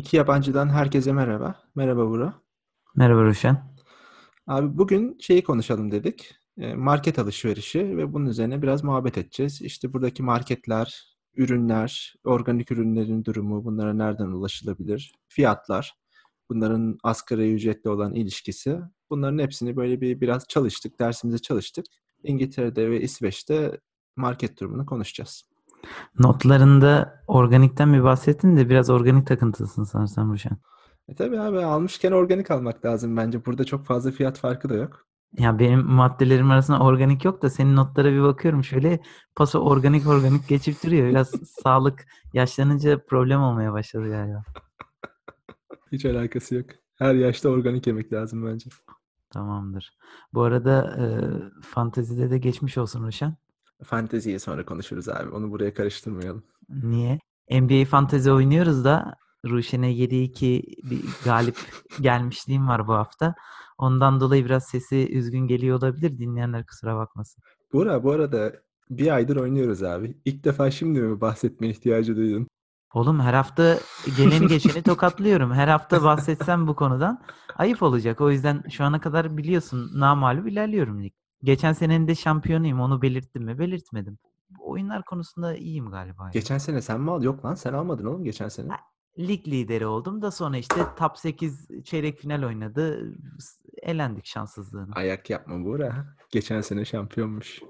İki yabancıdan herkese merhaba. Merhaba Burak. Merhaba Ruşen. Abi bugün şeyi konuşalım dedik. Market alışverişi ve bunun üzerine biraz muhabbet edeceğiz. İşte buradaki marketler, ürünler, organik ürünlerin durumu, bunlara nereden ulaşılabilir? Fiyatlar, bunların asgari ücretle olan ilişkisi. Bunların hepsini böyle biraz çalıştık, dersimize çalıştık. İngiltere'de ve İsveç'te market durumunu konuşacağız. Notlarında organikten bir bahsettin de biraz organik takıntısın sanırsam Ruşen. Tabii abi, almışken organik almak lazım bence. Burada çok fazla fiyat farkı da yok. Ya benim maddelerim arasında organik yok da senin notlara bir bakıyorum. Şöyle paso organik geçip duruyor. Biraz sağlık yaşlanınca problem olmaya başladı galiba. Hiç alakası yok. Her yaşta organik yemek lazım bence. Tamamdır. Bu arada fantezide de geçmiş olsun Ruşen. Fanteziyi sonra konuşuruz abi. Onu buraya karıştırmayalım. Niye? NBA fantezi oynuyoruz da Ruşen'e 7-2 bir galip gelmişliğim var bu hafta. Ondan dolayı biraz sesi üzgün geliyor olabilir. Dinleyenler kusura bakmasın. Bu arada bir aydır oynuyoruz abi. İlk defa şimdi mi bahsetmeye ihtiyacı duydun? Oğlum her hafta geleni geçeni tokatlıyorum. Her hafta bahsetsem bu konudan ayıp olacak. O yüzden şu ana kadar biliyorsun namağlup ilerliyorum. Geçen senenin de şampiyonuyum. Onu belirttim mi? Belirtmedim. Oyunlar konusunda iyiyim galiba. Geçen sene sen mi aldın? Yok lan, sen almadın oğlum geçen sene. Lig lideri oldum da sonra işte top 8 çeyrek final oynadı. Elendik şanssızlığına. Ayak yapma Buğra. Geçen sene şampiyonmuş.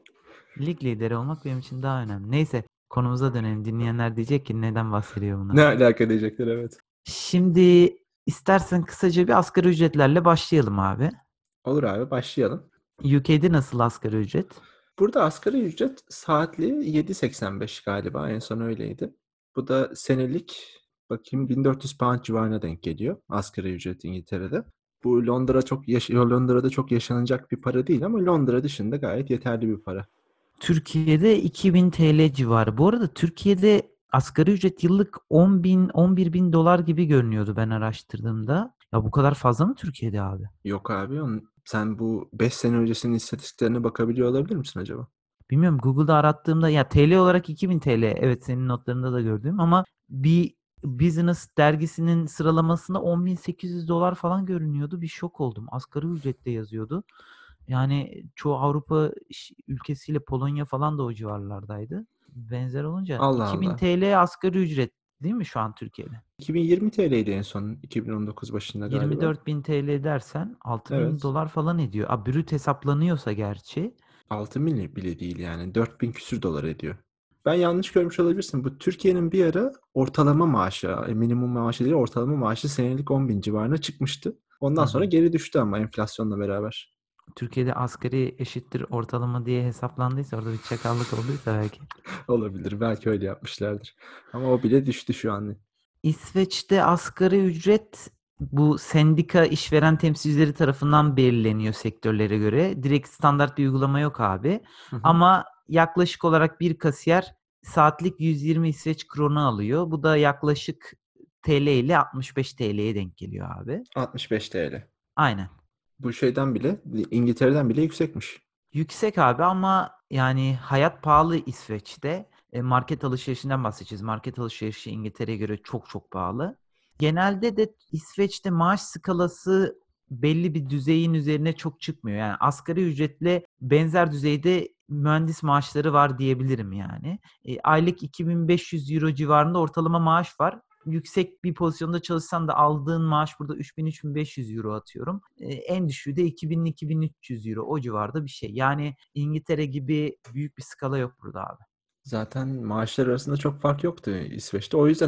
Lig lideri olmak benim için daha önemli. Neyse konumuza dönelim. Dinleyenler diyecek ki neden bahsediyor bunlar? Ne alaka diyecekler, evet. Şimdi istersen kısaca bir asgari ücretlerle başlayalım abi. Olur abi, başlayalım. UK'de nasıl asgari ücret? Burada asgari ücret saatli 7.85 galiba. En son öyleydi. Bu da senelik bakayım £1400 civarına denk geliyor asgari ücret İngiltere'de. Bu Londra'da çok yaşanacak bir para değil ama Londra dışında gayet yeterli bir para. Türkiye'de 2000 TL civarı. Bu arada Türkiye'de asgari ücret yıllık 10.000-11.000 dolar gibi görünüyordu ben araştırdığımda. Ya bu kadar fazla mı Türkiye'de abi? Yok abi, sen bu 5 sene öncesinin istatistiklerine bakabiliyor olabilir misin acaba? Bilmiyorum, Google'da arattığımda ya TL olarak 2000 TL. Evet, senin notlarında da gördüm ama bir Business dergisinin sıralamasında 10.800 dolar falan görünüyordu. Bir şok oldum. Asgari ücrette yazıyordu. Yani çoğu Avrupa ülkesiyle Polonya falan da o civarlardaydı. Benzer olunca Allah 2000 TL asgari ücret değil mi şu an Türkiye'de? 2020 TL'ydi en son 2019 başında galiba. 24.000 TL dersen 6.000 evet. Dolar falan ediyor. Brüt hesaplanıyorsa gerçi. 6.000 bile değil yani. 4.000 küsür dolar ediyor. Ben yanlış görmüş olabilirsin. Bu Türkiye'nin bir ara ortalama maaşı, minimum maaşı değil, ortalama maaşı senelik 10.000 civarına çıkmıştı. Ondan sonra geri düştü ama enflasyonla beraber. Türkiye'de asgari eşittir ortalama diye hesaplandıysa, orada bir çakallık olduysa belki. Olabilir. Belki öyle yapmışlardır. Ama o bile düştü şu an. İsveç'te asgari ücret bu sendika işveren temsilcileri tarafından belirleniyor sektörlere göre. Direkt standart bir uygulama yok abi. Hı-hı. Ama yaklaşık olarak bir kasiyer saatlik 120 İsveç kronu alıyor. Bu da yaklaşık TL ile 65 TL'ye denk geliyor abi. 65 TL. Aynen. Bu şeyden bile, İngiltere'den bile yüksekmiş. Yüksek abi ama yani hayat pahalı İsveç'te. Market alışverişinden bahsedeceğiz. Market alışverişi İngiltere'ye göre çok çok pahalı. Genelde de İsveç'te maaş skalası belli bir düzeyin üzerine çok çıkmıyor. Yani asgari ücretle benzer düzeyde mühendis maaşları var diyebilirim yani. Aylık 2500 euro civarında ortalama maaş var. Yüksek bir pozisyonda çalışsan da aldığın maaş burada 3000-3500 euro atıyorum. En düşüğü de 2000-2300 euro o civarda bir şey. Yani İngiltere gibi büyük bir skala yok burada abi. Zaten maaşlar arasında çok fark yoktu İsveç'te. O yüzden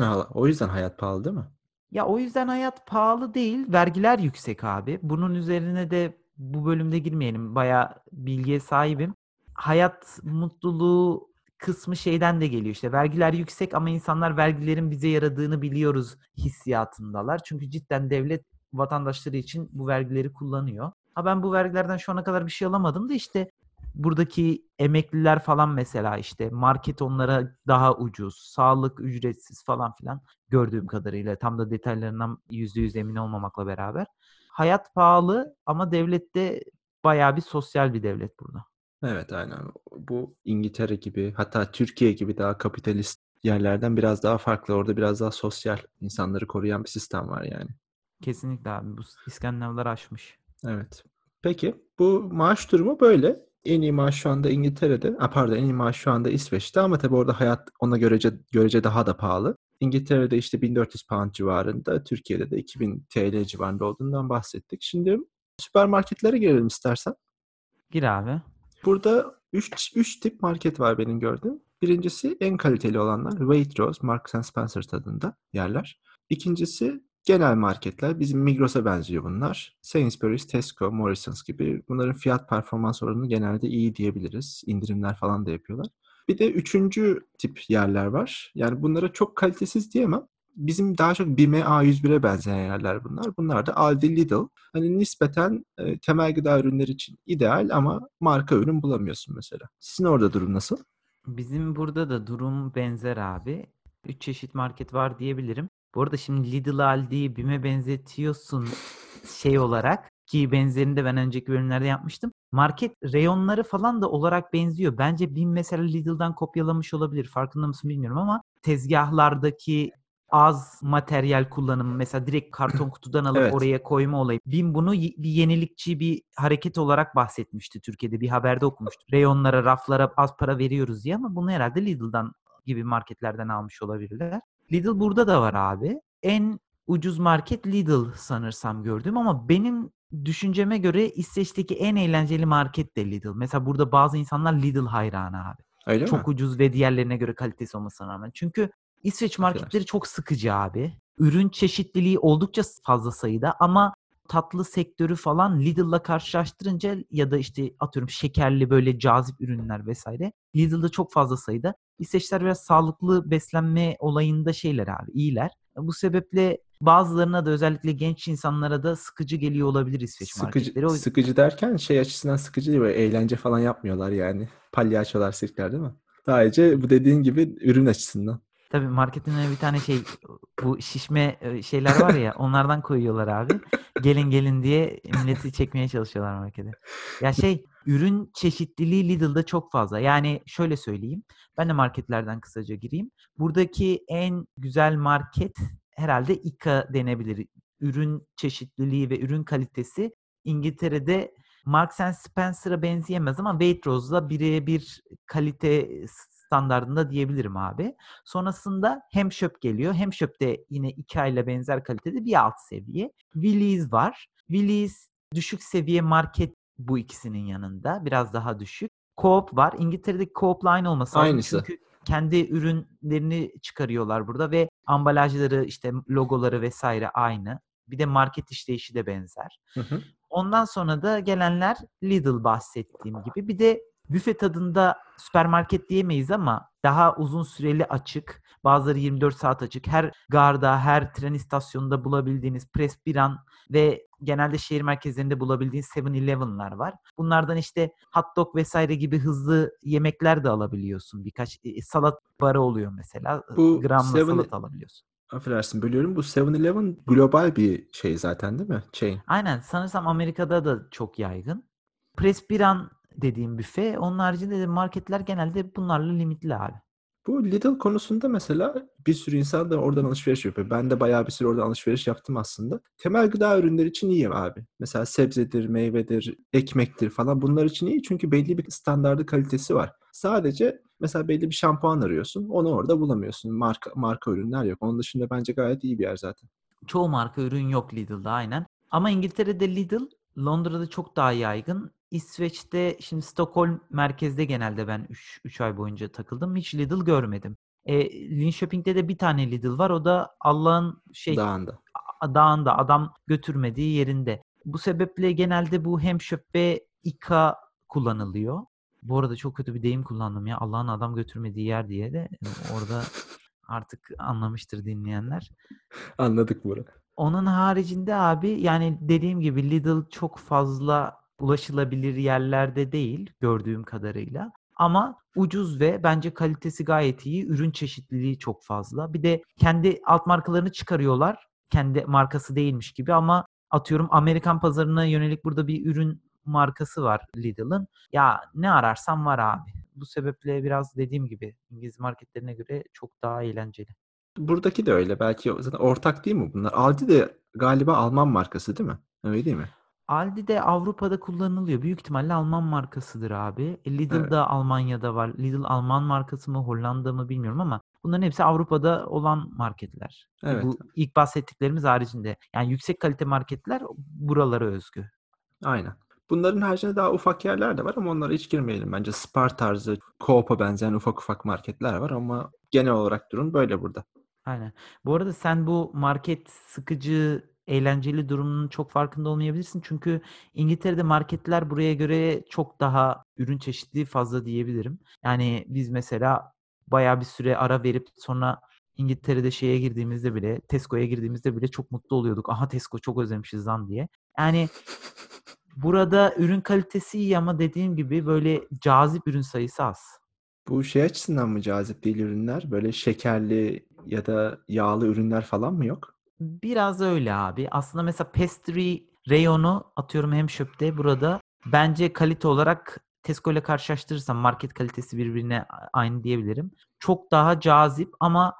hayat pahalı değil mi? Ya o yüzden hayat pahalı değil, vergiler yüksek abi. Bunun üzerine de bu bölümde girmeyelim. Bayağı bilgiye sahibim. Hayat mutluluğu kısmı şeyden de geliyor işte. Vergiler yüksek ama insanlar vergilerin bize yaradığını biliyoruz hissiyatındalar. Çünkü cidden devlet vatandaşları için bu vergileri kullanıyor. Ha ben bu vergilerden şu ana kadar bir şey alamadım da işte buradaki emekliler falan mesela işte market onlara daha ucuz, sağlık ücretsiz falan filan gördüğüm kadarıyla. Tam da detaylarından %100 emin olmamakla beraber. Hayat pahalı ama devlet de bayağı bir sosyal bir devlet burada. Evet aynen. Bu İngiltere gibi, hatta Türkiye gibi daha kapitalist yerlerden biraz daha farklı. Orada biraz daha sosyal, insanları koruyan bir sistem var yani. Kesinlikle abi. Bu İskandinavlar aşmış. Evet. Peki bu maaş durumu böyle. En iyi maaş şu anda İngiltere'de. En iyi maaş şu anda İsveç'te ama tabii orada hayat ona görece daha da pahalı. İngiltere'de işte 1400 pound civarında, Türkiye'de de 2000 TL civarında olduğundan bahsettik. Şimdi süpermarketlere girelim istersen. Gir abi. Burada 3 tip market var benim gördüğüm. Birincisi en kaliteli olanlar, Waitrose, Marks & Spencer tadında yerler. İkincisi genel marketler, bizim Migros'a benziyor bunlar. Sainsbury's, Tesco, Morrisons gibi, bunların fiyat performans oranı genelde iyi diyebiliriz. İndirimler falan da yapıyorlar. Bir de üçüncü tip yerler var. Yani bunlara çok kalitesiz diyemem. Bizim daha çok BİM'e, A101'e benzeyen yerler bunlar. Bunlar da Aldi, Lidl. Hani nispeten temel gıda ürünleri için ideal ama marka ürün bulamıyorsun mesela. Sizin orada durum nasıl? Bizim burada da durum benzer abi. 3 çeşit market var diyebilirim. Bu arada şimdi Lidl, Aldi'yi BİM'e benzetiyorsun şey olarak. Ki benzerini de ben önceki bölümlerde yapmıştım. Market reyonları falan da olarak benziyor. Bence BİM mesela Lidl'dan kopyalamış olabilir. Farkında mısın bilmiyorum ama tezgahlardaki az materyal kullanımı, mesela direkt karton kutudan alıp evet, oraya koyma olayı. BİM bunu bir yenilikçi bir hareket olarak bahsetmişti Türkiye'de. Bir haberde okumuştum. Reyonlara, raflara az para veriyoruz diye ama bunu herhalde Lidl'dan gibi marketlerden almış olabilirler. Lidl burada da var abi. En ucuz market Lidl sanırsam gördüm ama benim düşünceme göre İsveç'teki en eğlenceli market de Lidl. Mesela burada bazı insanlar Lidl hayranı abi. Öyle çok mi? Ucuz ve diğerlerine göre kalitesi olmasına rağmen. Çünkü İsveç marketleri çok sıkıcı abi. Ürün çeşitliliği oldukça fazla sayıda ama tatlı sektörü falan Lidl'la karşılaştırınca ya da işte atıyorum şekerli böyle cazip ürünler vesaire Lidl'da çok fazla sayıda. İsveçler biraz sağlıklı beslenme olayında şeyler abi, iyiler. Bu sebeple bazılarına da özellikle genç insanlara da sıkıcı geliyor olabilir İsveç marketleri. Sıkıcı derken şey açısından sıkıcı değil, böyle eğlence falan yapmıyorlar yani. Palyaçolar, sirkler değil mi? Sadece bu dediğin gibi ürün açısından. Tabii marketin bir tane şey, bu şişme şeyler var ya, onlardan koyuyorlar abi. Gelin gelin diye milleti çekmeye çalışıyorlar markete. Ya şey, ürün çeşitliliği Lidl'da çok fazla. Yani şöyle söyleyeyim. Ben de marketlerden kısaca gireyim. Buradaki en güzel market herhalde ICA denebilir. Ürün çeşitliliği ve ürün kalitesi İngiltere'de Marks & Spencer'a benzeyemez ama Waitrose'la birebir kalite standardında diyebilirim abi. Sonrasında Hemköp geliyor. Hemköp'te yine IKEA ile benzer kalitede bir alt seviye. Willys var. Willys düşük seviye market bu ikisinin yanında. Biraz daha düşük. Co-op var. İngiltere'deki Co-op'la aynı olması lazım. Aynısı. Çünkü kendi ürünlerini çıkarıyorlar burada ve ambalajları, işte logoları vesaire aynı. Bir de market işleyişi de benzer. Hı hı. Ondan sonra da gelenler Lidl bahsettiğim gibi. Bir de büfe tadında süpermarket diyemeyiz ama daha uzun süreli açık. Bazıları 24 saat açık. Her garda, her tren istasyonunda bulabildiğiniz Pressbyran ve genelde şehir merkezlerinde bulabildiğiniz 7-Eleven'lar var. Bunlardan işte hot dog vesaire gibi hızlı yemekler de alabiliyorsun. Birkaç salat barı oluyor mesela. Bu gramla salat alabiliyorsun. Affedersin bölüyorum. Bu 7-Eleven global bir şey zaten değil mi? Chain. Aynen. Sanırsam Amerika'da da çok yaygın. Pressbyran dediğim büfe. Onun haricinde de marketler genelde bunlarla limitli abi. Bu Lidl konusunda mesela bir sürü insan da oradan alışveriş yapıyor. Ben de bayağı bir süre oradan alışveriş yaptım aslında. Temel gıda ürünleri için iyi abi. Mesela sebzedir, meyvedir, ekmektir falan, bunlar için iyi. Çünkü belli bir standardı, kalitesi var. Sadece mesela belli bir şampuan arıyorsun. Onu orada bulamıyorsun. Marka ürünler yok. Onun dışında bence gayet iyi bir yer zaten. Çoğu marka ürün yok Lidl'da aynen. Ama İngiltere'de Lidl, Londra'da çok daha yaygın. İsveç'te, şimdi Stockholm merkezde genelde ben 3 ay boyunca takıldım. Hiç Lidl görmedim. Linköping'de de bir tane Lidl var. O da Allah'ın dağında. Adam götürmediği yerinde. Bu sebeple genelde bu Hemköp ve ICA kullanılıyor. Bu arada çok kötü bir deyim kullandım ya. Allah'ın adam götürmediği yer diye de orada artık anlamıştır dinleyenler. Anladık bunu. Onun haricinde abi yani dediğim gibi Lidl çok fazla ulaşılabilir yerlerde değil gördüğüm kadarıyla. Ama ucuz ve bence kalitesi gayet iyi. Ürün çeşitliliği çok fazla. Bir de kendi alt markalarını çıkarıyorlar. Kendi markası değilmiş gibi ama atıyorum Amerikan pazarına yönelik burada bir ürün markası var Lidl'ın. Ya ne ararsan var abi. bu sebeple biraz dediğim gibi İngiliz marketlerine göre çok daha eğlenceli. Buradaki de öyle. Belki zaten ortak değil mi bunlar? Aldi de galiba Alman markası değil mi? Öyle değil mi? Aldi de Avrupa'da kullanılıyor. Büyük ihtimalle Alman markasıdır abi. Lidl evet. Da Almanya'da var. Lidl Alman markası mı, Hollanda mı bilmiyorum ama bunların hepsi Avrupa'da olan marketler. Evet. Bu ilk bahsettiklerimiz haricinde. Yani yüksek kalite marketler buralara özgü. Aynen. Bunların haricinde daha ufak yerler de var ama onlara hiç girmeyelim. Bence Spar tarzı, Coop'a benzeyen ufak ufak marketler var ama genel olarak durum böyle burada. Aynen. Bu arada sen bu market sıkıcı, eğlenceli durumunun çok farkında olmayabilirsin. Çünkü İngiltere'de marketler buraya göre çok daha ürün çeşitliği fazla diyebilirim. Yani biz mesela bayağı bir süre ara verip sonra İngiltere'de şeye girdiğimizde bile, Tesco'ya girdiğimizde bile çok mutlu oluyorduk. Aha Tesco çok özlemişiz lan diye. Yani burada ürün kalitesi iyi ama dediğim gibi böyle cazip ürün sayısı az. Bu şey açısından mı cazip değil ürünler? Böyle şekerli ya da yağlı ürünler falan mı yok? Biraz öyle abi. Aslında mesela pastry reyonu atıyorum Hemşöp'te burada. Bence kalite olarak Tesco ile karşılaştırırsam market kalitesi birbirine aynı diyebilirim. Çok daha cazip ama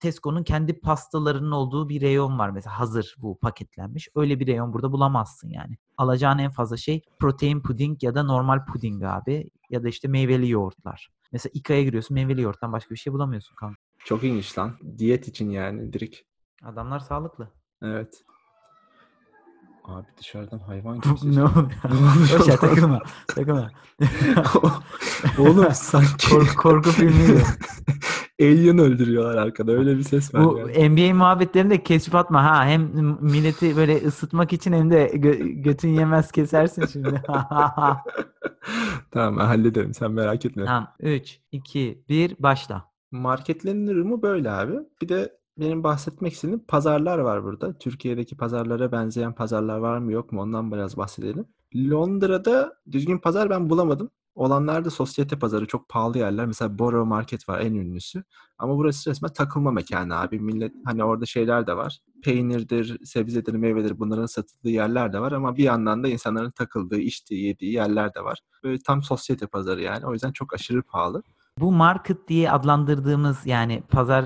Tesco'nun kendi pastalarının olduğu bir reyon var mesela. Hazır bu paketlenmiş. Öyle bir reyon burada bulamazsın yani. Alacağın en fazla şey protein puding ya da normal puding abi. Ya da işte meyveli yoğurtlar. Mesela Ikea'ya giriyorsun meyveli yoğurttan başka bir şey bulamıyorsun kanka. Çok ilginç lan. Diyet için yani direkt. Adamlar sağlıklı. Evet. Abi dışarıdan hayvan gibi. Ne oluyor? Boş ver takılma. Takılma. Oğlum sanki. Korku filmi. Alien öldürüyorlar arkada. Öyle bir ses var. Bu yani. NBA muhabbetlerinde keşif atma. Ha, hem milleti böyle ısıtmak için hem de götün yemez kesersin şimdi. Tamam ben hallederim. Sen merak etme. Tamam. 3, 2, 1 başla. Marketlerin durumu böyle abi. Bir de benim bahsetmek istediğim pazarlar var burada. Türkiye'deki pazarlara benzeyen pazarlar var mı yok mu ondan biraz bahsedelim. Londra'da düzgün pazar ben bulamadım. Olanlar da sosyete pazarı, çok pahalı yerler. Mesela Borough Market var en ünlüsü. Ama burası resmen takılma mekanı abi. Millet hani orada şeyler de var. Peynirdir, sebzedir, meyvedir bunların satıldığı yerler de var. Ama bir yandan da insanların takıldığı, içtiği, yediği yerler de var. Böyle tam sosyete pazarı yani. O yüzden çok aşırı pahalı. Bu market diye adlandırdığımız yani pazar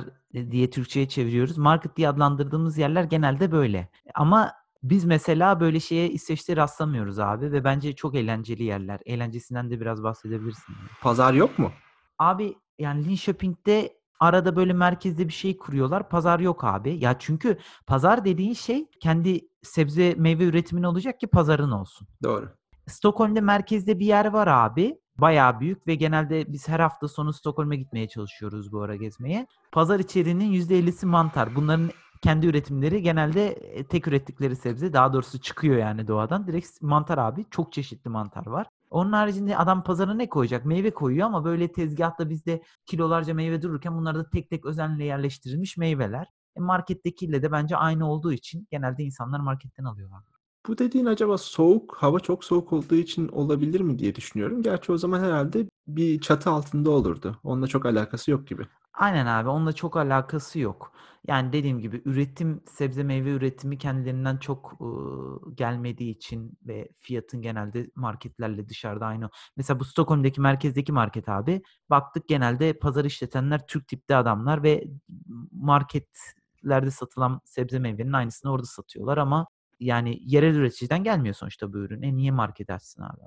diye Türkçe'ye çeviriyoruz. Market diye adlandırdığımız yerler genelde böyle. Ama biz mesela böyle şeye İsveç'te rastlamıyoruz abi ve bence çok eğlenceli yerler. Eğlencesinden de biraz bahsedebilirsin. Pazar yok mu? Abi yani Linköping'de arada böyle merkezde bir şey kuruyorlar. Pazar yok abi. Ya çünkü pazar dediğin şey kendi sebze meyve üretimin olacak ki pazarın olsun. Doğru. Stockholm'de merkezde bir yer var abi. Bayağı büyük ve genelde biz her hafta sonu Stockholm'a gitmeye çalışıyoruz bu ara gezmeye. Pazar içeriğinin %50'si mantar. Bunların kendi üretimleri genelde tek ürettikleri sebze. Daha doğrusu çıkıyor yani doğadan. Direkt mantar abi. Çok çeşitli mantar var. Onun haricinde adam pazara ne koyacak? Meyve koyuyor ama böyle tezgahta bizde kilolarca meyve dururken bunlar da tek tek özenle yerleştirilmiş meyveler. Markettekiyle de bence aynı olduğu için genelde insanlar marketten alıyorlar. Bu dediğin acaba soğuk, hava çok soğuk olduğu için olabilir mi diye düşünüyorum. Gerçi o zaman herhalde bir çatı altında olurdu. Onunla çok alakası yok gibi. Aynen abi, onunla çok alakası yok. Yani dediğim gibi üretim, sebze meyve üretimi kendilerinden çok gelmediği için ve fiyatın genelde marketlerle dışarıda aynı. Mesela bu Stockholm'deki merkezdeki market abi, baktık genelde pazar işletenler Türk tipli adamlar ve marketlerde satılan sebze meyvenin aynısını orada satıyorlar ama yani yerel üreticiden gelmiyor sonuçta bu ürün. Niye market açsın abi?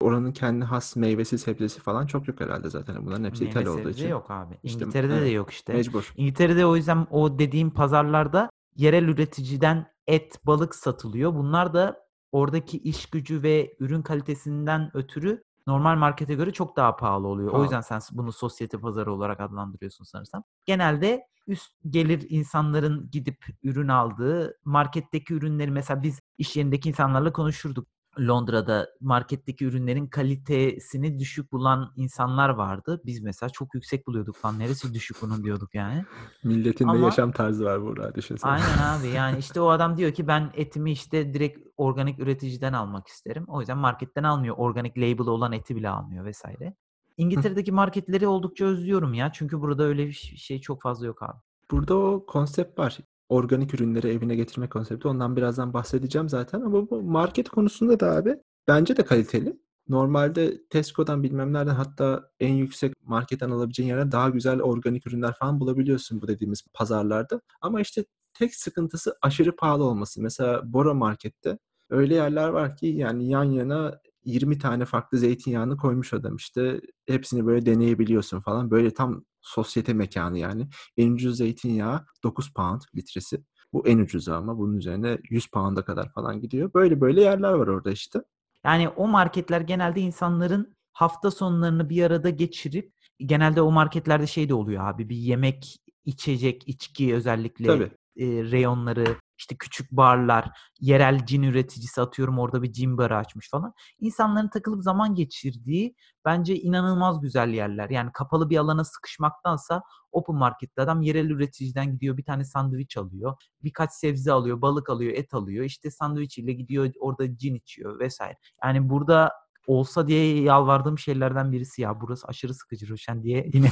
Oranın kendi has meyvesi, sebzesi falan çok yok herhalde zaten. Bunların hepsi ithal olduğu için. Yok abi. İşte, İngiltere'de de yok işte. Mecbur. İngiltere'de o yüzden o dediğim pazarlarda yerel üreticiden et, balık satılıyor. Bunlar da oradaki iş gücü ve ürün kalitesinden ötürü normal markete göre çok daha pahalı oluyor. Pahalı. O yüzden sen bunu sosyete pazarı olarak adlandırıyorsun sanırsam. Genelde üst gelir insanların gidip ürün aldığı, marketteki ürünleri mesela biz iş yerindeki insanlarla konuşurduk. Londra'da marketteki ürünlerin kalitesini düşük bulan insanlar vardı. Biz mesela çok yüksek buluyorduk falan. Neresi düşük bunun diyorduk yani. Milletin de yaşam tarzı var burada düşünsene. Aynen abi yani işte o adam diyor ki ben etimi işte direkt organik üreticiden almak isterim. O yüzden marketten almıyor. Organik label'ı olan eti bile almıyor vesaire. İngiltere'deki marketleri oldukça özlüyorum ya. Çünkü burada öyle bir şey çok fazla yok abi. Burada o konsept var. Organik ürünleri evine getirme konsepti. Ondan birazdan bahsedeceğim zaten. Ama bu market konusunda da abi bence de kaliteli. Normalde Tesco'dan bilmem nereden hatta en yüksek marketten alabileceğin yerden daha güzel organik ürünler falan bulabiliyorsun bu dediğimiz pazarlarda. Ama işte tek sıkıntısı aşırı pahalı olması. Mesela Bora Market'te öyle yerler var ki yani yan yana 20 tane farklı zeytinyağını koymuş adam işte. Hepsini böyle deneyebiliyorsun falan. Böyle tam sosyete mekanı yani. En ucuz zeytinyağı 9 pound litresi. Bu en ucuzu ama bunun üzerine 100 pound'a kadar falan gidiyor. Böyle böyle yerler var orada işte. Yani o marketler genelde insanların hafta sonlarını bir arada geçirip genelde o marketlerde şey de oluyor abi bir yemek, içecek, içki özellikle reyonları, işte küçük barlar, yerel cin üreticisi atıyorum orada bir cin barı açmış falan. İnsanların takılıp zaman geçirdiği bence inanılmaz güzel yerler. Yani kapalı bir alana sıkışmaktansa open markette adam yerel üreticiden gidiyor bir tane sandviç alıyor. Birkaç sebze alıyor, balık alıyor, et alıyor. İşte sandviçiyle gidiyor orada cin içiyor vesaire. Yani burada olsa diye yalvardığım şeylerden birisi ya burası aşırı sıkıcı Ruşen diye yine.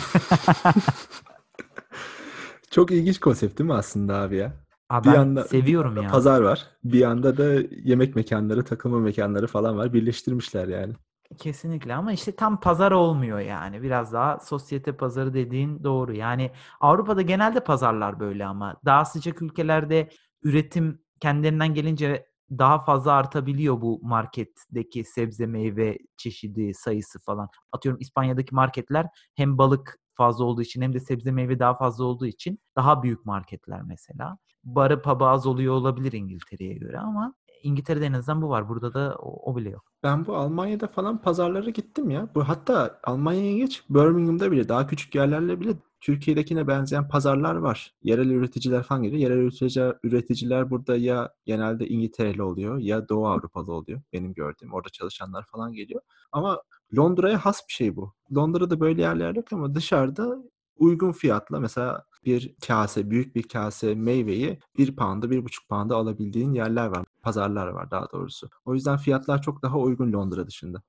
Çok ilginç konsept değil mi aslında abi ya? Abi bir yanda seviyorum ya. Pazar var. Bir yanda da yemek mekanları, takılma mekanları falan var. Birleştirmişler yani. Kesinlikle ama işte tam pazar olmuyor yani. Biraz daha sosyete pazarı dediğin doğru. Yani Avrupa'da genelde pazarlar böyle ama daha sıcak ülkelerde üretim kendilerinden gelince daha fazla artabiliyor bu marketteki sebze meyve çeşidi sayısı falan. Atıyorum İspanya'daki marketler hem balık fazla olduğu için hem de sebze meyve daha fazla olduğu için daha büyük marketler mesela. Barı pub'ı az oluyor olabilir İngiltere'ye göre ama İngiltere'de en azından bu var. Burada da o bile yok. Ben bu Almanya'da falan pazarlara gittim ya. Bu hatta Almanya'ya geç Birmingham'da bile daha küçük yerlerle bile Türkiye'dekine benzeyen pazarlar var. Yerel üreticiler falan geliyor. Yerel üreticiler burada ya genelde İngiltereli oluyor ya Doğu Avrupalı oluyor. Benim gördüğüm orada çalışanlar falan geliyor. Ama Londra'ya has bir şey bu. Londra'da böyle yerler yok ama dışarıda uygun fiyatla mesela bir kase, büyük bir kase meyveyi 1 pound'a, 1,5 pound'a alabildiğin yerler var. Pazarlar var daha doğrusu. O yüzden fiyatlar çok daha uygun Londra dışında.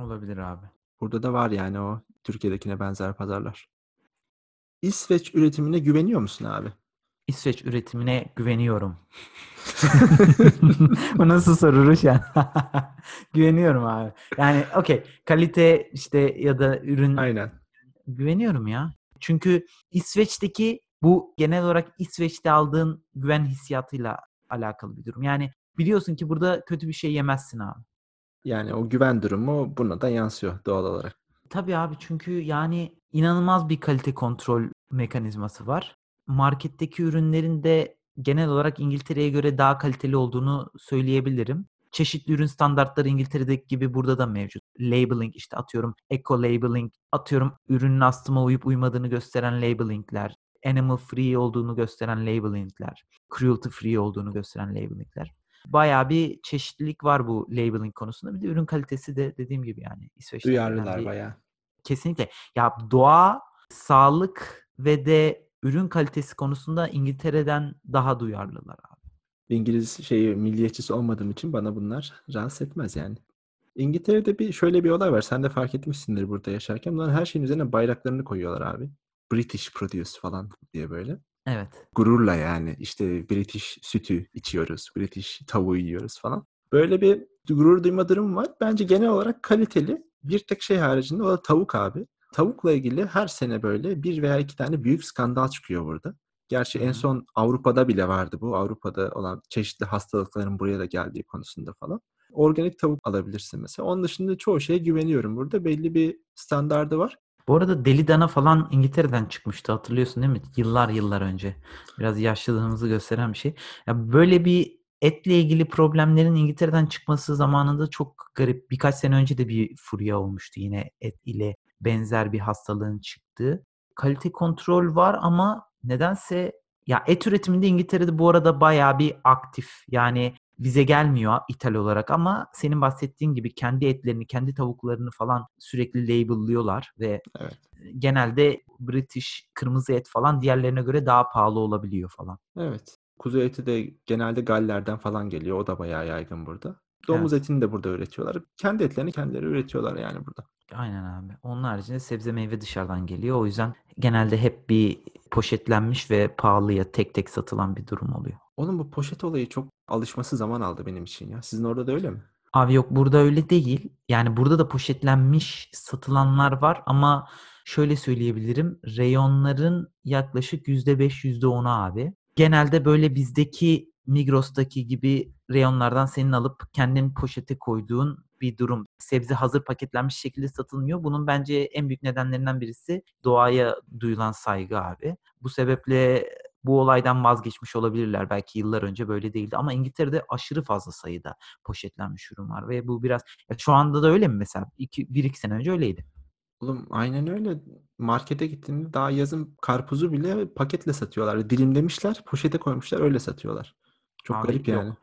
Olabilir abi. Burada da var yani o Türkiye'dekine benzer pazarlar. İsveç üretimine güveniyor musun abi? İsveç üretimine güveniyorum. Bu nasıl sorulur ya? Güveniyorum abi. Yani okey. Kalite işte ya da ürün. Aynen. Güveniyorum ya. Çünkü İsveç'teki bu genel olarak İsveç'te aldığın güven hissiyatıyla alakalı bir durum. Yani biliyorsun ki burada kötü bir şey yemezsin abi. Yani o güven durumu buna da yansıyor doğal olarak. Tabii abi çünkü yani inanılmaz bir kalite kontrol mekanizması var. Marketteki ürünlerin de genel olarak İngiltere'ye göre daha kaliteli olduğunu söyleyebilirim. Çeşitli ürün standartları İngiltere'deki gibi burada da mevcut. Labeling işte atıyorum eco-labeling, atıyorum ürünün astıma uyup uymadığını gösteren labelingler, animal free olduğunu gösteren labelingler, cruelty free olduğunu gösteren labelingler. Bayağı bir çeşitlilik var bu labeling konusunda. Bir de ürün kalitesi de dediğim gibi yani İsveç'te. Duyarlılar bayağı. Kesinlikle. Ya doğa, sağlık ve de ürün kalitesi konusunda İngiltere'den daha duyarlılar abi. İngiliz milliyetçisi olmadığım için bana bunlar rahatsız etmez yani. İngiltere'de şöyle bir olay var. Sen de fark etmişsindir burada yaşarken. Bunların her şeyin üzerine bayraklarını koyuyorlar abi. British produce falan diye böyle. Evet. Gururla yani işte British sütü içiyoruz, British tavuğu yiyoruz falan. Böyle bir gurur duyma durumu var. Bence genel olarak kaliteli bir tek şey haricinde o da tavuk abi. Tavukla ilgili her sene böyle 1 veya 2 tane büyük skandal çıkıyor burada. Gerçi en son Avrupa'da bile vardı bu. Avrupa'da olan çeşitli hastalıkların buraya da geldiği konusunda falan. Organik tavuk alabilirsin mesela. Onun dışında çoğu şeye güveniyorum burada. Belli bir standardı var. Bu arada deli dana falan İngiltere'den çıkmıştı. Hatırlıyorsun değil mi? Yıllar önce. Biraz yaşlılığımızı gösteren bir şey. Ya böyle bir etle ilgili problemlerin İngiltere'den çıkması zamanında çok garip. Birkaç sene önce de bir furya olmuştu yine et ile benzer bir hastalığın çıktığı. Kalite kontrol var ama nedense ya et üretiminde İngiltere'de bu arada bayağı bir aktif. Yani vize gelmiyor ithal olarak ama senin bahsettiğin gibi kendi etlerini, kendi tavuklarını falan sürekli label'lıyorlar ve evet. Genelde British kırmızı et falan diğerlerine göre daha pahalı olabiliyor falan. Evet. Kuzu eti de genelde Galler'den falan geliyor. O da bayağı yaygın burada. Domuz etini de burada üretiyorlar. Kendi etlerini kendileri üretiyorlar yani burada. Aynen abi. Onun haricinde sebze meyve dışarıdan geliyor. O yüzden genelde hep bir poşetlenmiş ve pahalıya tek tek satılan bir durum oluyor. Oğlum bu poşet olayı çok alışması zaman aldı benim için ya. Sizin orada da öyle mi? Abi yok, burada öyle değil. Yani burada da poşetlenmiş satılanlar var ama şöyle söyleyebilirim. Reyonların yaklaşık %5-%10'a abi. Genelde böyle bizdeki Migros'taki gibi reyonlardan senin alıp kendin poşete koyduğun bir durum. Sebze hazır paketlenmiş şekilde satılmıyor. Bunun bence en büyük nedenlerinden birisi doğaya duyulan saygı abi. Bu sebeple bu olaydan vazgeçmiş olabilirler. Belki yıllar önce böyle değildi ama İngiltere'de aşırı fazla sayıda poşetlenmiş ürün var ve bu biraz şu anda da öyle mi mesela? 1-2 sene önce öyleydi. Oğlum aynen öyle. Markete gittiğinde daha yazın karpuzu bile paketle satıyorlar. Dilimlemişler, poşete koymuşlar, öyle satıyorlar. Çok abi, garip yani. Yok.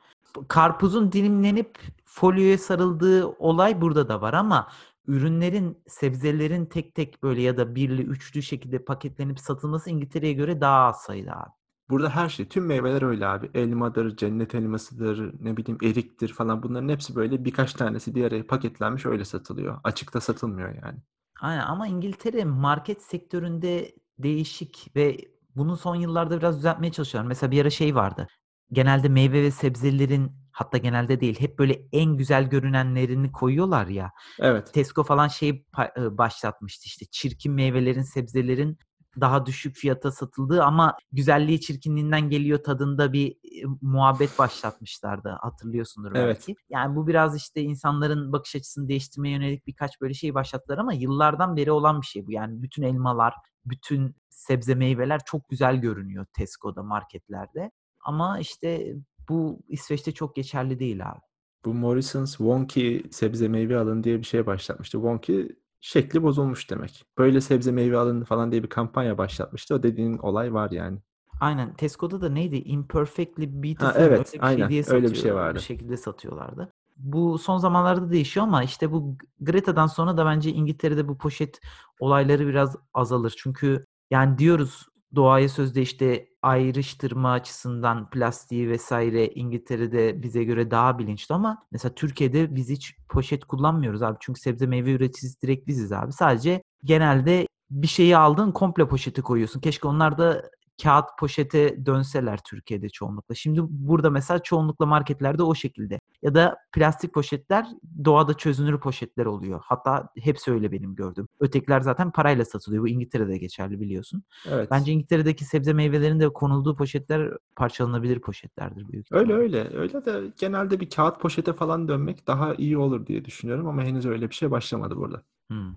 Karpuzun dilimlenip folyoya sarıldığı olay burada da var ama ürünlerin, sebzelerin tek tek böyle ya da birli, üçlü şekilde paketlenip satılması İngiltere'ye göre daha az sayıda abi. Burada her şey, tüm meyveler öyle abi. Elmadır, cennet elmasıdır, ne bileyim eriktir falan, bunların hepsi böyle birkaç tanesi bir araya paketlenmiş öyle satılıyor. Açıkta satılmıyor yani. Aynen ama İngiltere market sektöründe değişik ve bunu son yıllarda biraz düzeltmeye çalışıyorlar. Mesela bir ara şey vardı. Genelde meyve ve sebzelerin, hatta genelde değil, hep böyle en güzel görünenlerini koyuyorlar ya. Evet. Tesco falan şey başlatmıştı işte, çirkin meyvelerin, sebzelerin daha düşük fiyata satıldığı ama güzelliği çirkinliğinden geliyor tadında bir muhabbet başlatmışlardı. Hatırlıyorsundur belki. Evet. Yani bu biraz işte insanların bakış açısını değiştirmeye yönelik birkaç böyle şey başlattılar ama yıllardan beri olan bir şey bu. Yani bütün elmalar, bütün sebze meyveler çok güzel görünüyor Tesco'da, marketlerde. Ama işte bu İsveç'te çok geçerli değil abi. Bu Morrisons Wonky sebze meyve alın diye bir şey başlatmıştı. Wonky şekli bozulmuş demek. Böyle sebze meyve alın falan diye bir kampanya başlatmıştı. O dediğin olay var yani. Aynen. Tesco'da da neydi? Imperfectly Beautiful. Ha, evet. Öyle bir aynen. Şey diye öyle bir şey vardı. Bir şekilde satıyorlardı. Bu son zamanlarda değişiyor ama işte bu Greta'dan sonra da bence İngiltere'de bu poşet olayları biraz azalır. Çünkü yani diyoruz doğaya sözde işte ayrıştırma açısından plastiği vesaire İngiltere'de bize göre daha bilinçli ama mesela Türkiye'de biz hiç poşet kullanmıyoruz abi. Çünkü sebze meyve üreticisi direkt biziz abi. Sadece genelde bir şeyi aldın, komple poşete koyuyorsun. Keşke onlar da kağıt poşete dönseler Türkiye'de çoğunlukla. Şimdi burada mesela çoğunlukla marketlerde o şekilde. Ya da plastik poşetler doğada çözünür poşetler oluyor. Hatta hepsi öyle benim gördüğüm. Ötekiler zaten parayla satılıyor. Bu İngiltere'de geçerli biliyorsun. Evet. Bence İngiltere'deki sebze meyvelerin de konulduğu poşetler parçalanabilir poşetlerdir büyük ihtimalle. Öyle de genelde bir kağıt poşete falan dönmek daha iyi olur diye düşünüyorum ama henüz öyle bir şey başlamadı burada.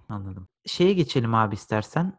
Anladım. Şeye geçelim abi istersen.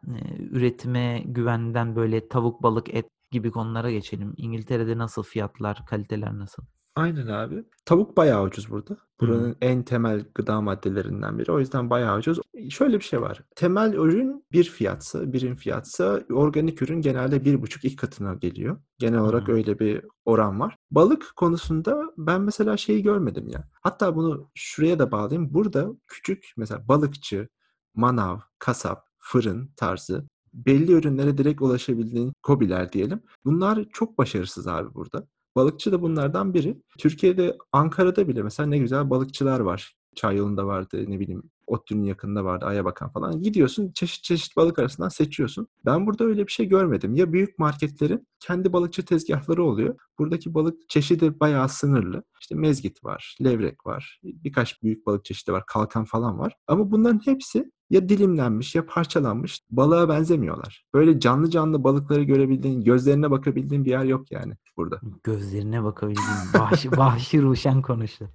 Üretime güvenden böyle tavuk, balık, et gibi konulara geçelim. İngiltere'de nasıl fiyatlar, kaliteler nasıl? Aynen abi. Tavuk bayağı ucuz burada. Buranın en temel gıda maddelerinden biri. O yüzden bayağı ucuz. Şöyle bir şey var. Temel ürün birim fiyatsa organik ürün genelde 1,5-2 katına geliyor. Genel olarak öyle bir oran var. Balık konusunda ben mesela şeyi görmedim ya. Hatta bunu şuraya da bağlayayım. Burada küçük mesela balıkçı, manav, kasap, fırın tarzı belli ürünlere direkt ulaşabildiğin KOBİ'ler diyelim. Bunlar çok başarısız abi burada. Balıkçı da bunlardan biri. Türkiye'de Ankara'da bile mesela ne güzel balıkçılar var. Çay yolunda vardı, ne bileyim ODTÜ'nün yakınında vardı, Ayabakan falan. Gidiyorsun çeşit balık arasından seçiyorsun. Ben burada öyle bir şey görmedim. Ya büyük marketlerin kendi balıkçı tezgahları oluyor. Buradaki balık çeşidi bayağı sınırlı. İşte mezgit var, levrek var, birkaç büyük balık çeşidi var, kalkan falan var. Ama bunların hepsi ya dilimlenmiş ya parçalanmış, balığa benzemiyorlar. Böyle canlı balıkları görebildiğin, gözlerine bakabildiğin bir yer yok yani burada. Gözlerine bakabildiğin, vahşi Ruşen konuştu.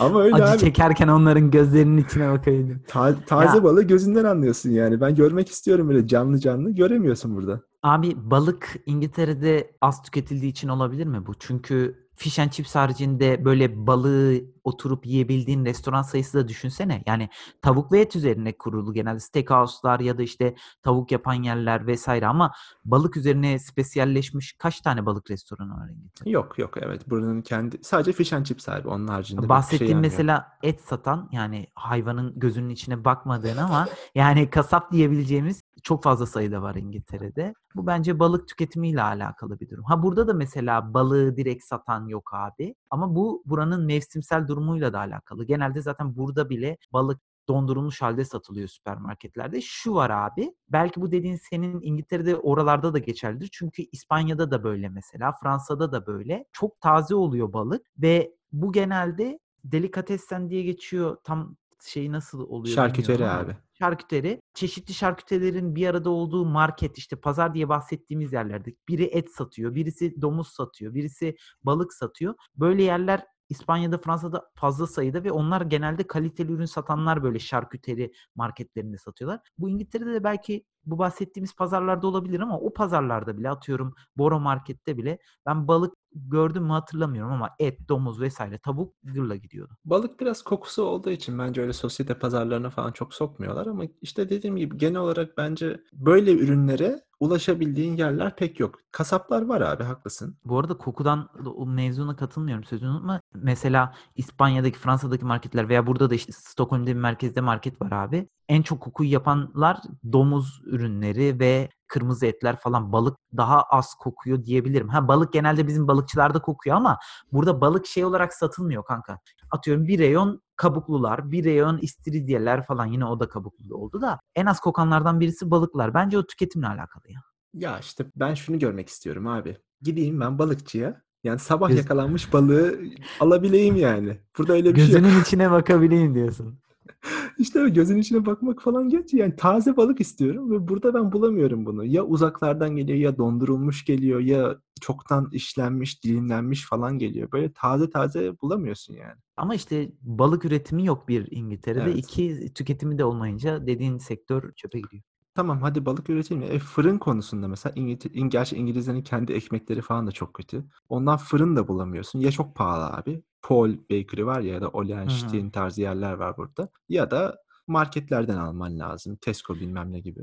Ama öyle acı abi. Çekerken onların gözlerinin içine bakabildiğin. Taze balığı gözünden anlıyorsun yani. Ben görmek istiyorum böyle canlı, göremiyorsun burada. Abi balık İngiltere'de az tüketildiği için olabilir mi bu? Çünkü fish and chips haricinde böyle balığı oturup yiyebildiğin restoran sayısı da düşünsene. Yani tavuk ve et üzerine kurulu genelde steakhouse'lar ya da işte tavuk yapan yerler vesaire ama balık üzerine spesiyalleşmiş kaç tane balık restoranı var İngiltere'de? Yok evet, buranın kendi sadece fish and chips sahibi, onun haricinde bahsettiğim bir şey mesela yanmıyor. Et satan, yani hayvanın gözünün içine bakmadığın ama yani kasap diyebileceğimiz çok fazla sayıda var İngiltere'de. Bu bence balık tüketimiyle alakalı bir durum. Ha burada da mesela balığı direkt satan yok abi. Ama bu buranın mevsimsel durumuyla da alakalı. Genelde zaten burada bile balık dondurulmuş halde satılıyor süpermarketlerde. Şu var abi. Belki bu dediğin senin İngiltere'de oralarda da geçerlidir. Çünkü İspanya'da da böyle mesela. Fransa'da da böyle. Çok taze oluyor balık ve bu genelde delikatessen diye geçiyor. Tam şeyi nasıl oluyor? Şarküteri abi. Şarküteri. Çeşitli şarküterilerin bir arada olduğu market, işte pazar diye bahsettiğimiz yerlerde. Biri et satıyor, birisi domuz satıyor, birisi balık satıyor. Böyle yerler İspanya'da, Fransa'da fazla sayıda ve onlar genelde kaliteli ürün satanlar böyle şarküteri marketlerinde satıyorlar. Bu İngiltere'de de belki bu bahsettiğimiz pazarlarda olabilir ama o pazarlarda bile, atıyorum Boro Market'te bile ben balık gördüm mü hatırlamıyorum ama et, domuz vesaire, tavuk gırla gidiyordu. Balık biraz kokusu olduğu için bence öyle sosyete pazarlarına falan çok sokmuyorlar ama işte dediğim gibi genel olarak bence böyle ürünlere ulaşabildiğin yerler pek yok. Kasaplar var abi, haklısın. Bu arada kokudan mevzuna katılmıyorum, sözünü unutma. Mesela İspanya'daki, Fransa'daki marketler veya burada da işte Stockholm'de bir merkezde market var abi. En çok kokuyu yapanlar domuz ürünleri ve kırmızı etler falan, balık daha az kokuyor diyebilirim. Ha, balık genelde bizim balıkçılarda kokuyor ama burada balık şey olarak satılmıyor kanka. Atıyorum bir reyon kabuklular, bir reyon istiridyeler falan, yine o da kabuklu oldu da en az kokanlardan birisi balıklar. Bence o tüketimle alakalı ya. Ya işte ben şunu görmek istiyorum abi. Gideyim ben balıkçıya. Yani sabah yakalanmış balığı alabileyim yani. Burada öyle bir şey yok. Gözünün içine bakabileyim diyorsun. İşte gözün içine bakmak falan geç. Yani taze balık istiyorum ve burada ben bulamıyorum bunu. Ya uzaklardan geliyor, ya dondurulmuş geliyor, ya çoktan işlenmiş, dilimlenmiş falan geliyor. Böyle taze taze bulamıyorsun yani. Ama işte balık üretimi yok bir İngiltere'de. Evet. İki, tüketimi de olmayınca dediğin sektör çöpe gidiyor. Tamam, hadi balık üretelim. Fırın konusunda mesela gerçi İngilizlerin kendi ekmekleri falan da çok kötü. Ondan fırın da bulamıyorsun. Ya çok pahalı abi. Paul Bakery var ya da Olenstein tarzı yerler var burada. Ya da marketlerden alman lazım. Tesco bilmem ne gibi.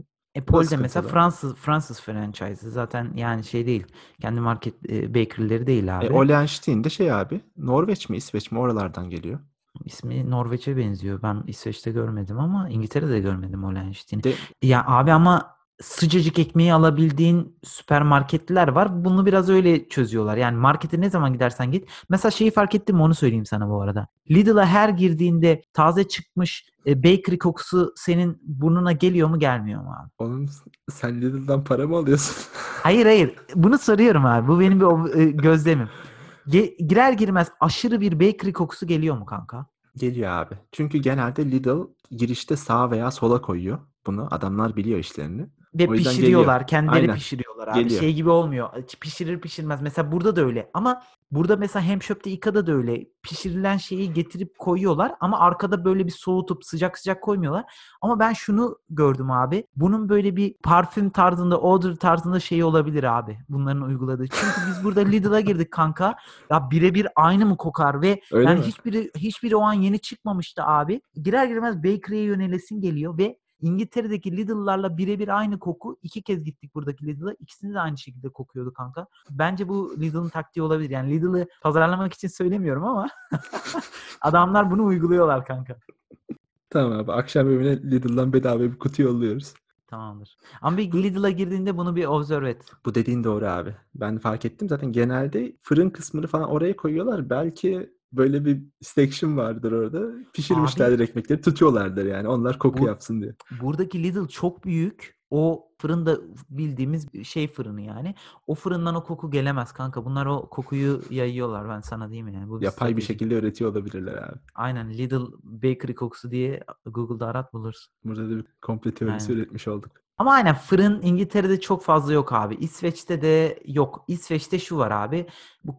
Paul de mesela Fransız franchise. Zaten yani şey değil. Kendi market bakery'leri değil abi. Olenstein de şey abi. Norveç mi İsveç mi, oralardan geliyor. İsmi Norveç'e benziyor. Ben İsveç'te görmedim ama İngiltere'de görmedim Olenstein'i. Ya abi ama sıcacık ekmeği alabildiğin süpermarketler var. Bunu biraz öyle çözüyorlar. Yani markete ne zaman gidersen git. Mesela şeyi fark ettim, onu söyleyeyim sana bu arada. Lidl'a her girdiğinde taze çıkmış bakery kokusu senin burnuna geliyor mu, gelmiyor mu abi? Oğlum sen Lidl'dan para mı alıyorsun? Hayır. Bunu soruyorum abi. Bu benim bir gözlemim. Girer girmez aşırı bir bakery kokusu geliyor mu kanka? Geliyor abi. Çünkü genelde Lidl girişte sağa veya sola koyuyor bunu. Adamlar biliyor işlerini. Ve pişiriyorlar. Geliyor. Kendileri aynen pişiriyorlar abi. Geliyor. Şey gibi olmuyor. Pişirir pişirmez. Mesela burada da öyle. Ama burada mesela hem şöpte, İKA'da da öyle. Pişirilen şeyi getirip koyuyorlar ama arkada böyle bir soğutup sıcak sıcak koymuyorlar. Ama ben şunu gördüm abi. Bunun böyle bir parfüm tarzında, odor tarzında şeyi olabilir abi. Bunların uyguladığı. Çünkü biz burada Lidl'a girdik kanka. Ya birebir aynı mı kokar ve öyle yani mi? hiçbiri o an yeni çıkmamıştı abi. Girer girmez bakery'e yönelesin geliyor ve İngiltere'deki Lidl'larla birebir aynı koku. 2 kez gittik buradaki Lidl'a. İkisini de aynı şekilde kokuyordu kanka. Bence bu Lidl'ın taktiği olabilir. Yani Lidl'ı pazarlamak için söylemiyorum ama adamlar bunu uyguluyorlar kanka. Tamam abi. Akşam evine Lidl'dan bedava bir kutu yolluyoruz. Tamamdır. Ama bir Lidl'a girdiğinde bunu bir observe et. Bu dediğin doğru abi. Ben fark ettim. Zaten genelde fırın kısmını falan oraya koyuyorlar. Belki böyle bir section vardır orada. Pişirmişlerdir abi, ekmekleri tutuyorlardır yani. Onlar koku yapsın diye. Buradaki Lidl çok büyük. O fırında bildiğimiz şey fırını yani. O fırından o koku gelemez kanka. Bunlar o kokuyu yayıyorlar, ben sana diyeyim yani. Bu yapay bir şekilde öğretiyor olabilirler abi. Aynen, Lidl bakery kokusu diye Google'da arat bulursun. Burada da bir komple teorisi üretmiş olduk. Ama aynen fırın İngiltere'de çok fazla yok abi. İsveç'te de yok. İsveç'te şu var abi.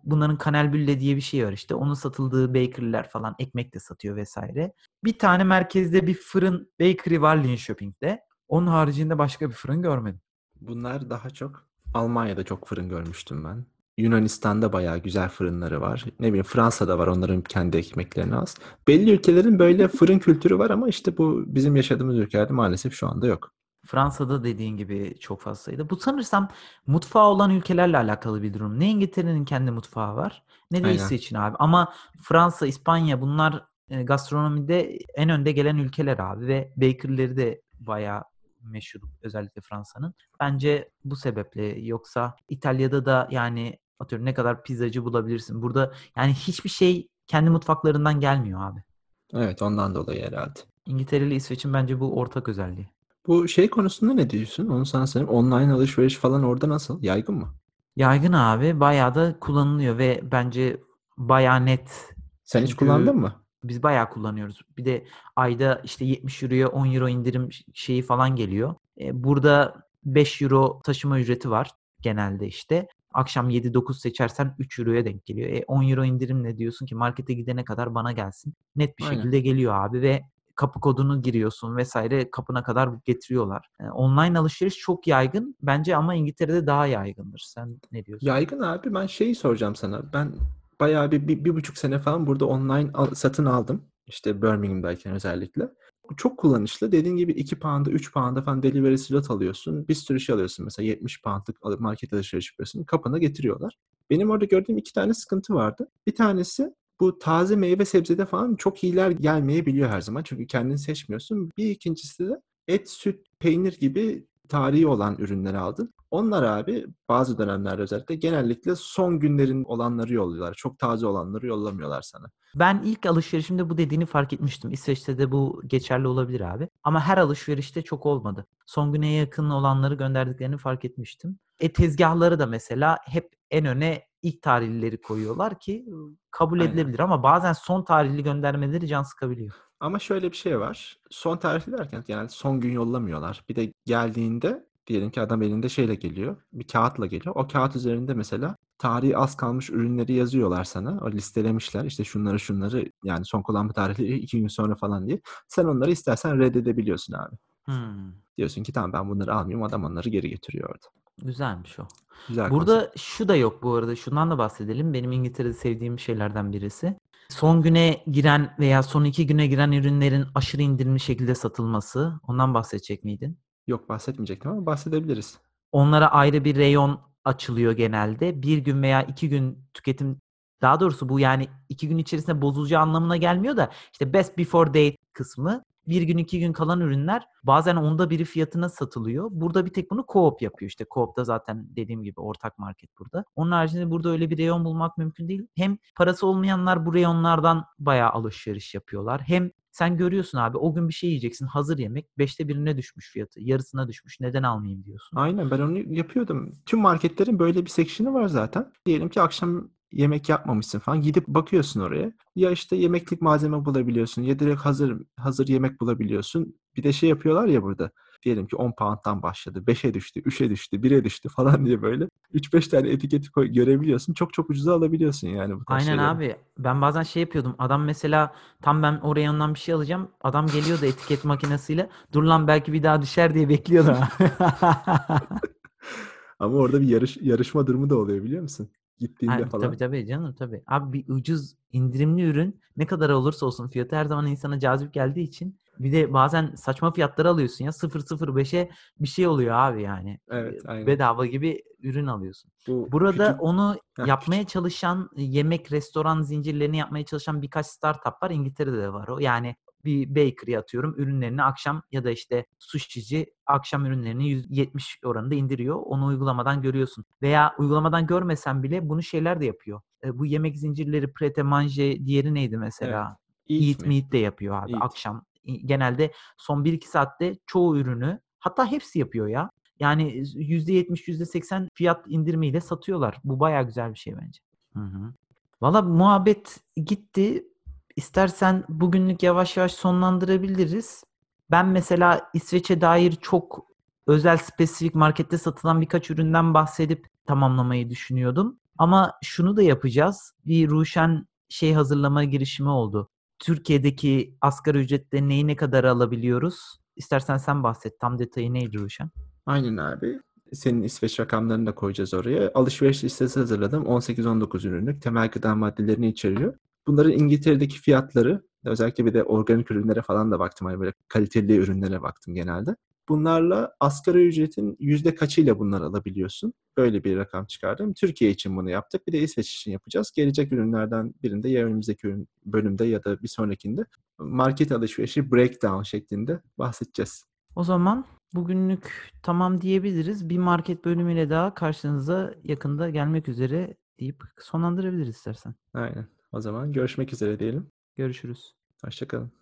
Bunların Kanelbülle diye bir şey var işte. Onun satıldığı bakery'ler falan ekmek de satıyor vesaire. Bir tane merkezde bir fırın bakery var Linköping'de. Onun haricinde başka bir fırın görmedim. Bunlar daha çok Almanya'da çok fırın görmüştüm ben. Yunanistan'da bayağı güzel fırınları var. Ne bileyim, Fransa'da var, onların kendi ekmeklerini az. Belli ülkelerin böyle fırın kültürü var ama işte bu bizim yaşadığımız ülkelerde maalesef şu anda yok. Fransa'da dediğin gibi çok fazla sayıda. Bu sanırsam mutfağı olan ülkelerle alakalı bir durum. Ne İngiltere'nin kendi mutfağı var, ne de İsveç'in abi. Ama Fransa, İspanya, bunlar gastronomide en önde gelen ülkeler abi. Ve bakery'leri de bayağı meşhur, özellikle Fransa'nın. Bence bu sebeple, yoksa İtalya'da da yani atıyorum ne kadar pizzacı bulabilirsin. Burada yani hiçbir şey kendi mutfaklarından gelmiyor abi. Evet, ondan dolayı herhalde. İngiltere ile İsveç'in bence bu ortak özelliği. Bu şey konusunda ne diyorsun? Onu sana söyleyeyim. Online alışveriş falan orada nasıl? Yaygın mı? Yaygın abi. Bayağı da kullanılıyor ve bence bayağı net. Sen hiç kullandın mı? Biz bayağı kullanıyoruz. Bir de ayda işte 70 Euro'ya 10 Euro indirim şeyi falan geliyor. Burada 5 Euro taşıma ücreti var genelde işte. Akşam 7-9 seçersen 3 Euro'ya denk geliyor. 10 Euro indirim ne diyorsun ki, markete gidene kadar bana gelsin. Net bir şekilde geliyor abi ve kapı kodunu giriyorsun vesaire, kapına kadar getiriyorlar. Yani online alışveriş çok yaygın bence ama İngiltere'de daha yaygındır. Sen ne diyorsun? Yaygın abi, ben şeyi soracağım sana. Ben bayağı bir buçuk sene falan burada online satın aldım. İşte Birmingham'dayken özellikle. Çok kullanışlı. Dediğin gibi 2 pound'a 3 pound'a falan delivery slot alıyorsun. Bir sürü şey alıyorsun mesela. 70 pound'lık market alışveriş yapıyorsun. Kapına getiriyorlar. Benim orada gördüğüm 2 tane sıkıntı vardı. Bir tanesi bu taze meyve sebzede falan çok iyiler gelmeyebiliyor her zaman. Çünkü kendini seçmiyorsun. Bir ikincisi de et, süt, peynir gibi tarihi olan ürünleri aldın. Onlar abi bazı dönemlerde özellikle genellikle son günlerin olanları yolluyorlar. Çok taze olanları yollamıyorlar sana. Ben ilk alışverişimde bu dediğini fark etmiştim. İsveç'te de bu geçerli olabilir abi. Ama her alışverişte çok olmadı. Son güne yakın olanları gönderdiklerini fark etmiştim. Tezgahları da mesela hep en öne ilk tarihlileri koyuyorlar ki kabul edilebilir. Ama bazen son tarihli göndermeleri can sıkabiliyor. Ama şöyle bir şey var. Son tarihli derken yani son gün yollamıyorlar. Bir de geldiğinde diyelim ki adam elinde şeyle geliyor. Bir kağıtla geliyor. O kağıt üzerinde mesela tarihi az kalmış ürünleri yazıyorlar sana. O listelemişler. İşte şunları yani son kullanma tarihleri 2 gün sonra falan diye. Sen onları istersen reddedebiliyorsun abi. Diyorsun ki tamam ben bunları almayayım. Adam onları geri getiriyor orada. Güzelmiş o. Güzel burada konsept. Şu da yok bu arada. Şundan da bahsedelim. Benim İngiltere'de sevdiğim şeylerden birisi. Son güne giren veya son 2 güne giren ürünlerin aşırı indirimli şekilde satılması. Ondan bahsedecek miydin? Yok, bahsetmeyecektim ama bahsedebiliriz. Onlara ayrı bir reyon açılıyor genelde. 1 gün veya 2 gün tüketim, daha doğrusu bu yani 2 gün içerisinde bozulacağı anlamına gelmiyor da işte best before date kısmı. 1 gün 2 gün kalan ürünler bazen 1/10 fiyatına satılıyor. Burada bir tek bunu Co-op yapıyor işte. Co-op'ta zaten dediğim gibi ortak market burada. Onun haricinde burada öyle bir reyon bulmak mümkün değil. Hem parası olmayanlar bu reyonlardan bayağı alışveriş yapıyorlar. Hem sen görüyorsun abi o gün bir şey yiyeceksin. Hazır yemek 1/5'ine düşmüş fiyatı. Yarısına düşmüş. Neden almayayım diyorsun. Aynen, ben onu yapıyordum. Tüm marketlerin böyle bir section'ı var zaten. Diyelim ki akşam yemek yapmamışsın falan. Gidip bakıyorsun oraya. Ya işte yemeklik malzeme bulabiliyorsun. Ya direkt hazır yemek bulabiliyorsun. Bir de şey yapıyorlar ya burada. Diyelim ki 10 pound'dan başladı. 5'e düştü, 3'e düştü, 1'e düştü falan diye böyle 3-5 tane etiketi görebiliyorsun. Çok çok ucuza alabiliyorsun yani. Bu aynen şeyleri. Abi. Ben bazen şey yapıyordum. Adam mesela tam ben o reyondan bir şey alacağım. Adam geliyordu etiket makinesiyle. Dur lan belki bir daha düşer diye bekliyordu. Ama orada bir yarışma durumu da oluyor biliyor musun? Gittiğinde falan. Tabii canım tabii. Abi bir ucuz indirimli ürün ne kadar olursa olsun fiyatı her zaman insana cazip geldiği için. Bir de bazen saçma fiyatları alıyorsun ya. 0.05'e bir şey oluyor abi yani. Evet, aynen. Bedava gibi ürün alıyorsun. Burada onu yapmaya çalışan yemek restoran zincirlerini yapmaya çalışan birkaç startup var. İngiltere'de de var o. Yani bir bakery atıyorum ürünlerini akşam ya da işte sushici akşam ürünlerini %70 oranında indiriyor. Onu uygulamadan görüyorsun. Veya uygulamadan görmesen bile bunu şeyler de yapıyor. Bu yemek zincirleri Pret & Manger, diğeri neydi mesela? Evet. Eat Meat de yapıyor abi akşam. Genelde son 1-2 saatte çoğu ürünü hatta hepsi yapıyor ya. Yani %70, %80 fiyat indirimiyle satıyorlar. Bu bayağı güzel bir şey bence. Valla muhabbet gitti. İstersen bugünlük yavaş yavaş sonlandırabiliriz. Ben mesela İsveç'e dair çok özel spesifik markette satılan birkaç üründen bahsedip tamamlamayı düşünüyordum. Ama şunu da yapacağız. Bir Ruşen şey hazırlama girişimi oldu. Türkiye'deki asgari ücretle neyi ne kadar alabiliyoruz? İstersen sen bahset. Tam detayı neydi Ruşen? Aynen abi. Senin İsveç rakamlarını da koyacağız oraya. Alışveriş listesi hazırladım. 18-19 ürünlük temel gıda maddelerini içeriyor. Bunların İngiltere'deki fiyatları, özellikle bir de organik ürünlere falan da baktım. Hani böyle kaliteli ürünlere baktım genelde. Bunlarla asgari ücretin %kaçıyla bunları alabiliyorsun? Böyle bir rakam çıkardım. Türkiye için bunu yaptık. Bir de İsveç için yapacağız. Gelecek ürünlerden birinde ya önümüzdeki bölümde ya da bir sonrakinde market alışverişi breakdown şeklinde bahsedeceğiz. O zaman bugünlük tamam diyebiliriz. Bir market bölümüyle daha karşınıza yakında gelmek üzere deyip sonlandırabiliriz istersen. Aynen. O zaman görüşmek üzere diyelim. Görüşürüz. Hoşçakalın.